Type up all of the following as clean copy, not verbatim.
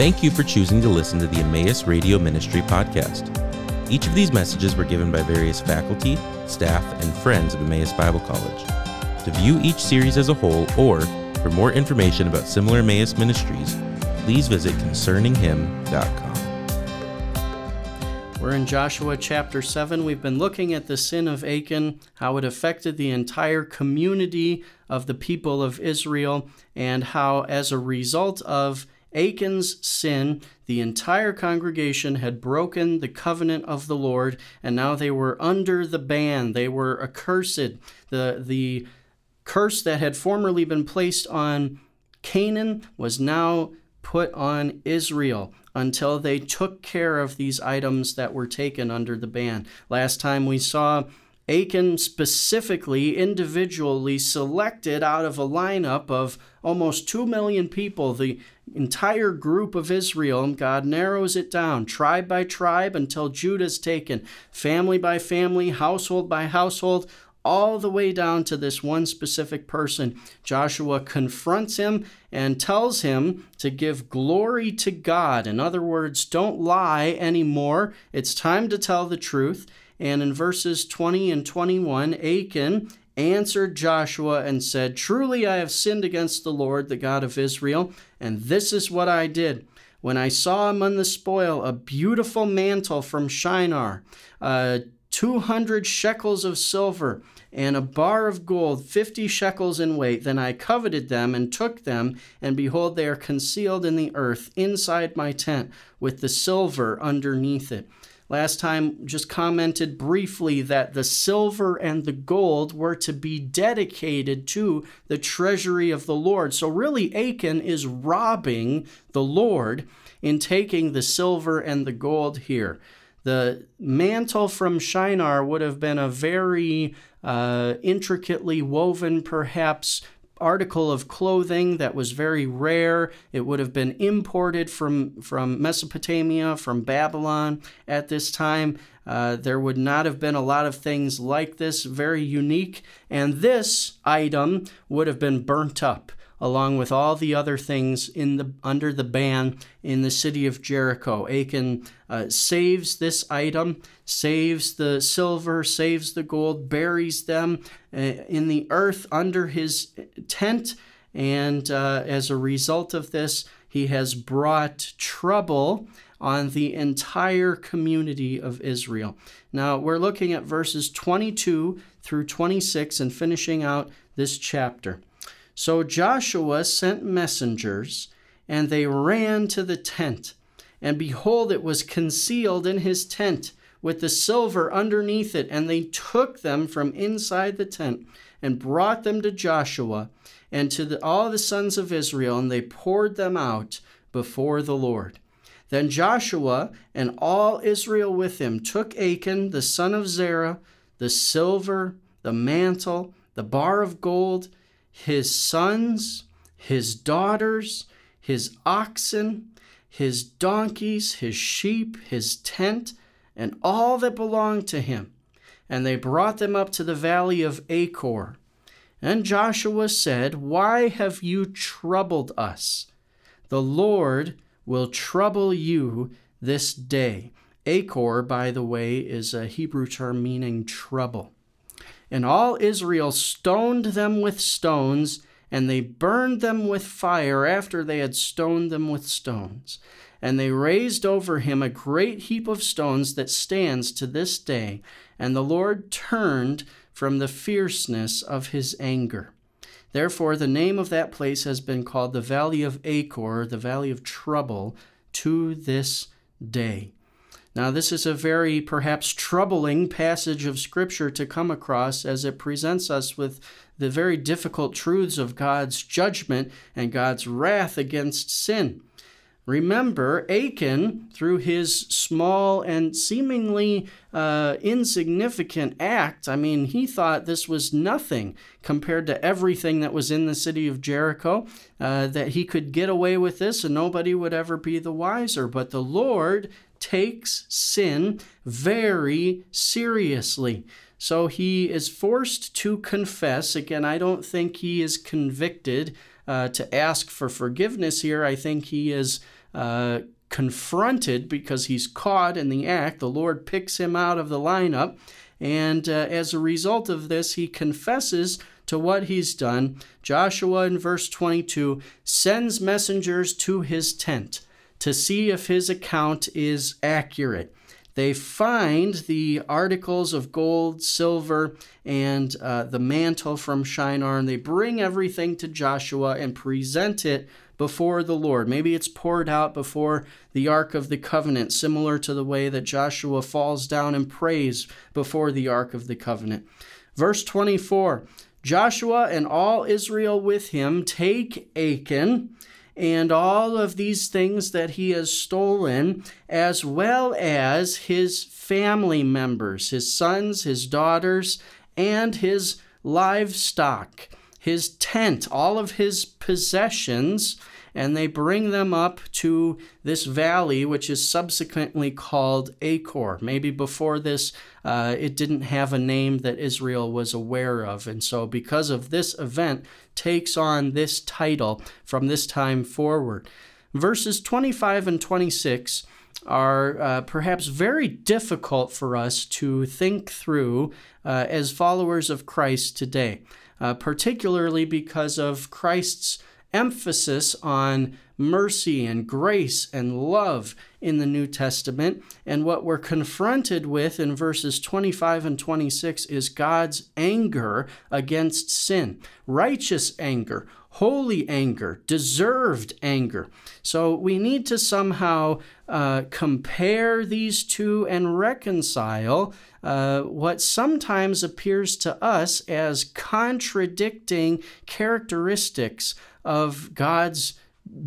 Thank you for choosing to listen to the Emmaus Radio Ministry Podcast. Each of these messages were given by various faculty, staff, and friends of Emmaus Bible College. To view each series as a whole or for more information about similar Emmaus ministries, please visit concerninghim.com. We're in Joshua chapter 7. We've been looking at the sin of Achan, how it affected the entire community of the people of Israel, and how as a result of Achan's sin, the entire congregation had broken the covenant of the Lord, and now they were under the ban. They were accursed. The curse that had formerly been placed on Canaan was now put on Israel until they took care of these items that were taken under the ban. Last time we saw Achan specifically, individually selected out of a lineup of almost 2 million people, the entire group of Israel. God narrows it down, tribe by tribe, until Judah's taken, family by family, household by household, all the way down to this one specific person. Joshua confronts him and tells him to give glory to God. In other words, don't lie anymore. It's time to tell the truth. And in verses 20 and 21, Achan answered Joshua and said, "Truly I have sinned against the Lord, the God of Israel, and this is what I did. When I saw among the spoil a beautiful mantle from Shinar, 200 shekels of silver, and a bar of gold, 50 shekels in weight. Then I coveted them and took them, and behold, they are concealed in the earth inside my tent with the silver underneath it." Last time, just commented briefly that the silver and the gold were to be dedicated to the treasury of the Lord. So really, Achan is robbing the Lord in taking the silver and the gold here. The mantle from Shinar would have been a very intricately woven, perhaps, article of clothing that was very rare. It would have been imported from Mesopotamia, from Babylon at this time. There would not have been a lot of things like this, very unique. And this item would have been burnt up, along with all the other things under the ban in the city of Jericho. Achan saves this item, saves the silver, saves the gold, buries them in the earth under his tent, and as a result of this, he has brought trouble on the entire community of Israel. Now, we're looking at verses 22 through 26 and finishing out this chapter. So Joshua sent messengers, and they ran to the tent. And behold, it was concealed in his tent with the silver underneath it. And they took them from inside the tent and brought them to Joshua and to all the sons of Israel, and they poured them out before the Lord. Then Joshua and all Israel with him took Achan, the son of Zerah, the silver, the mantle, the bar of gold, his sons, his daughters, his oxen, his donkeys, his sheep, his tent, and all that belonged to him. And they brought them up to the valley of Achor. And Joshua said, "Why have you troubled us? The Lord will trouble you this day." Achor, by the way, is a Hebrew term meaning trouble. And all Israel stoned them with stones, and they burned them with fire after they had stoned them with stones. And they raised over him a great heap of stones that stands to this day. And the Lord turned from the fierceness of his anger. Therefore, the name of that place has been called the Valley of Achor, the Valley of Trouble, to this day. Now, this is a very perhaps troubling passage of Scripture to come across, as it presents us with the very difficult truths of God's judgment and God's wrath against sin. Remember, Achan, through his small and seemingly insignificant act, he thought this was nothing compared to everything that was in the city of Jericho, that he could get away with this and nobody would ever be the wiser. But the Lord takes sin very seriously. So he is forced to confess. Again, I don't think he is convicted to ask for forgiveness here. I think he is confronted because he's caught in the act. The Lord picks him out of the lineup. And as a result of this, he confesses to what he's done. Joshua, in verse 22, sends messengers to his tent to see if his account is accurate. They find the articles of gold, silver, and the mantle from Shinar, and they bring everything to Joshua and present it before the Lord. Maybe it's poured out before the Ark of the Covenant, similar to the way that Joshua falls down and prays before the Ark of the Covenant. Verse 24, Joshua and all Israel with him take Achan and all of these things that he has stolen, as well as his family members, his sons, his daughters, and his livestock, his tent, all of his possessions, and they bring them up to this valley, which is subsequently called Achor. Maybe before this, it didn't have a name that Israel was aware of, and so because of this event, takes on this title from this time forward. Verses 25 and 26 are perhaps very difficult for us to think through as followers of Christ today, particularly because of Christ's emphasis on mercy and grace and love in the New Testament. And what we're confronted with in verses 25 and 26 is God's anger against sin, righteous anger, holy anger, deserved anger. So we need to somehow compare these two and reconcile what sometimes appears to us as contradicting characteristics of God's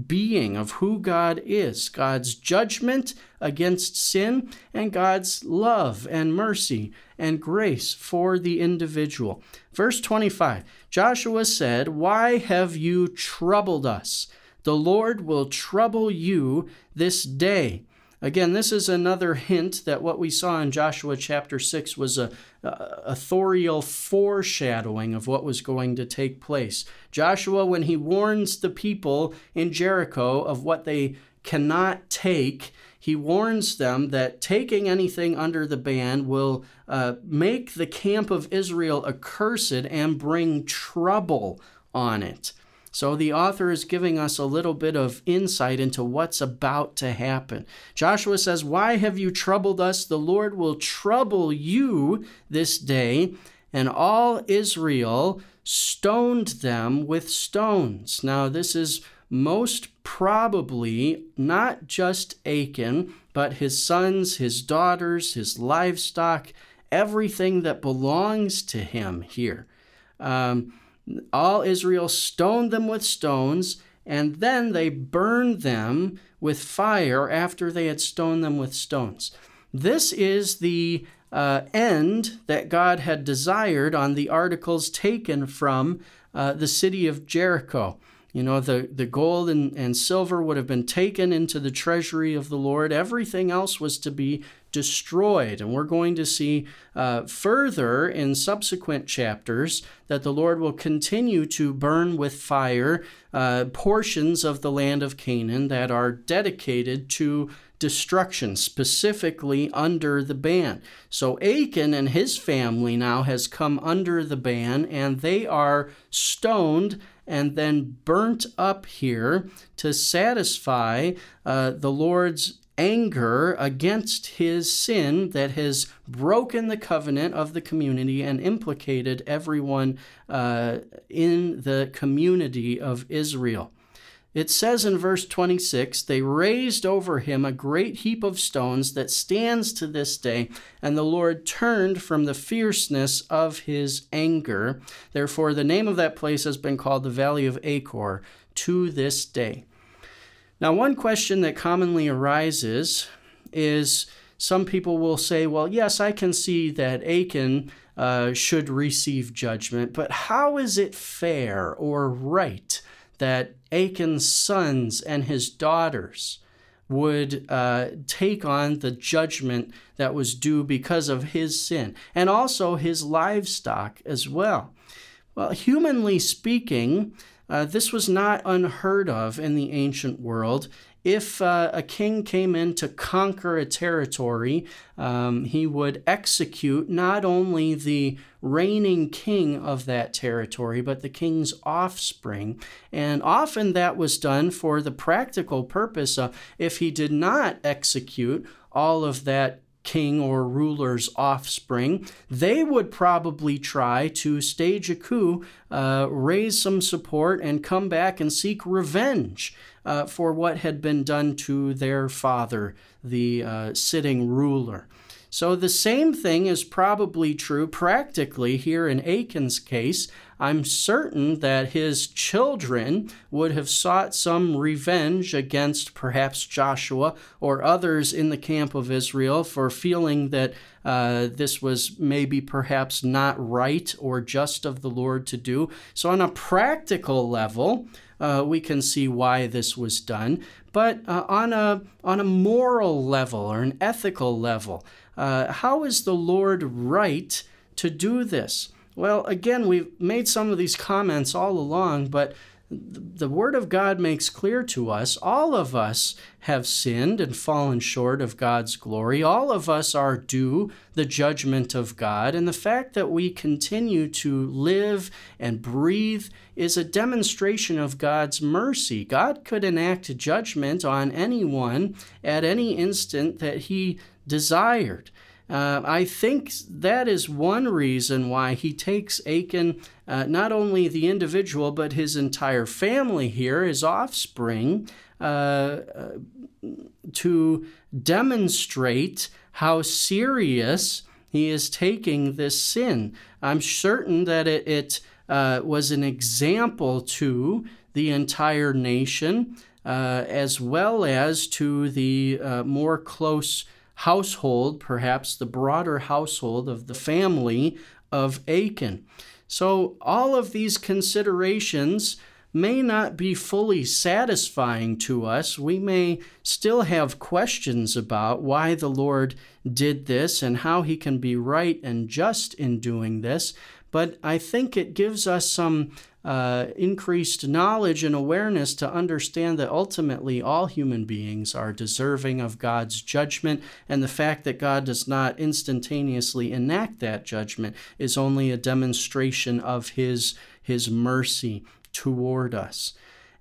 being, of who God is, God's judgment against sin, and God's love and mercy and grace for the individual. Verse 25, Joshua said, "Why have you troubled us? The Lord will trouble you this day." Again, this is another hint that what we saw in Joshua chapter 6 was an authorial foreshadowing of what was going to take place. Joshua, when he warns the people in Jericho of what they cannot take, he warns them that taking anything under the ban will make the camp of Israel accursed and bring trouble on it. So the author is giving us a little bit of insight into what's about to happen. Joshua says, "Why have you troubled us? The Lord will trouble you this day." And all Israel stoned them with stones. Now, this is most probably not just Achan, but his sons, his daughters, his livestock, everything that belongs to him here. All Israel stoned them with stones, and then they burned them with fire after they had stoned them with stones. This is the end that God had desired on the articles taken from the city of Jericho. You know, the gold and silver would have been taken into the treasury of the Lord. Everything else was to be destroyed. And we're going to see further in subsequent chapters that the Lord will continue to burn with fire portions of the land of Canaan that are dedicated to destruction, specifically under the ban. So Achan and his family now has come under the ban, and they are stoned and then burnt up here to satisfy the Lord's anger against his sin that has broken the covenant of the community and implicated everyone in the community of Israel. It says in verse 26, they raised over him a great heap of stones that stands to this day, and the Lord turned from the fierceness of his anger. Therefore, the name of that place has been called the Valley of Achor to this day. Now, one question that commonly arises is some people will say, well, yes, I can see that Achan should receive judgment, but how is it fair or right that Achan's sons and his daughters would take on the judgment that was due because of his sin, and also his livestock as well? Well, humanly speaking, This was not unheard of in the ancient world. If a king came in to conquer a territory, he would execute not only the reigning king of that territory, but the king's offspring. And often that was done for the practical purpose of, if he did not execute all of that king or ruler's offspring, they would probably try to stage a coup, raise some support, and come back and seek revenge for what had been done to their father, the sitting ruler. So the same thing is probably true practically here in Achan's case. I'm certain that his children would have sought some revenge against perhaps Joshua or others in the camp of Israel for feeling that this was maybe perhaps not right or just of the Lord to do. So on a practical level, we can see why this was done. But on a moral level or an ethical level, how is the Lord right to do this? Well, again, we've made some of these comments all along, but the Word of God makes clear to us, all of us have sinned and fallen short of God's glory. All of us are due the judgment of God. And the fact that we continue to live and breathe is a demonstration of God's mercy. God could enact judgment on anyone at any instant that He desired. I think that is one reason why He takes Achan, not only the individual, but his entire family here, his offspring, to demonstrate how serious he is taking this sin. I'm certain that it was an example to the entire nation, as well as to the more close household, perhaps the broader household of the family of Achan. So all of these considerations may not be fully satisfying to us. We may still have questions about why the Lord did this and how He can be right and just in doing this, but I think it gives us some increased knowledge and awareness to understand that ultimately all human beings are deserving of God's judgment, and the fact that God does not instantaneously enact that judgment is only a demonstration of His mercy toward us.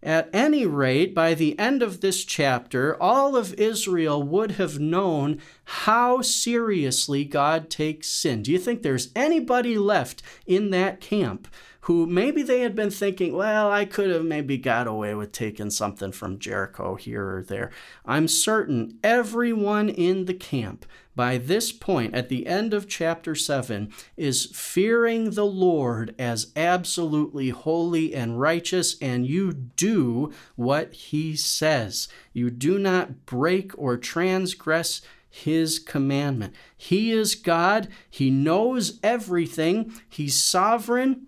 At any rate, by the end of this chapter, all of Israel would have known how seriously God takes sin. Do you think there's anybody left in that camp who maybe they had been thinking, well, I could have maybe got away with taking something from Jericho here or there? I'm certain everyone in the camp by this point, at the end of chapter 7, is fearing the Lord as absolutely holy and righteous, and you do what He says. You do not break or transgress His commandment. He is God. He knows everything. He's sovereign,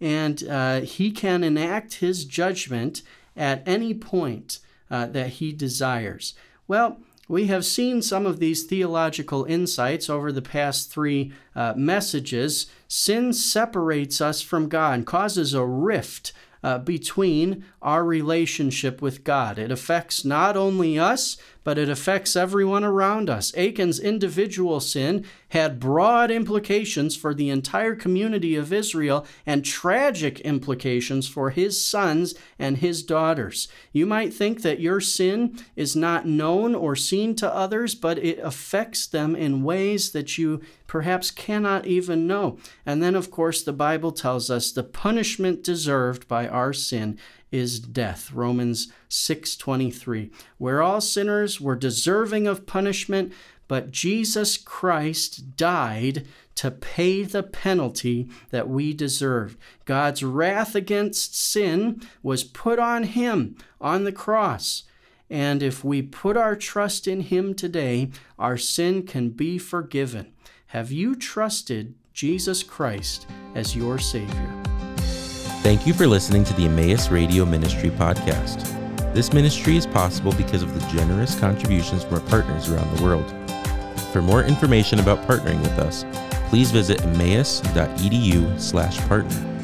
and He can enact His judgment at any point that He desires. Well, we have seen some of these theological insights over the past three messages. Sin separates us from God and causes a rift between our relationship with God. It affects not only us, but it affects everyone around us. Achan's individual sin had broad implications for the entire community of Israel and tragic implications for his sons and his daughters. You might think that your sin is not known or seen to others, but it affects them in ways that you perhaps cannot even know. And then, of course, the Bible tells us the punishment deserved by our sin is death. Romans 6:23. We're all sinners, we're deserving of punishment, but Jesus Christ died to pay the penalty that we deserved. God's wrath against sin was put on Him on the cross. And if we put our trust in Him today, our sin can be forgiven. Have you trusted Jesus Christ as your Savior? Thank you for listening to the Emmaus Radio Ministry Podcast. This ministry is possible because of the generous contributions from our partners around the world. For more information about partnering with us, please visit emmaus.edu/partner.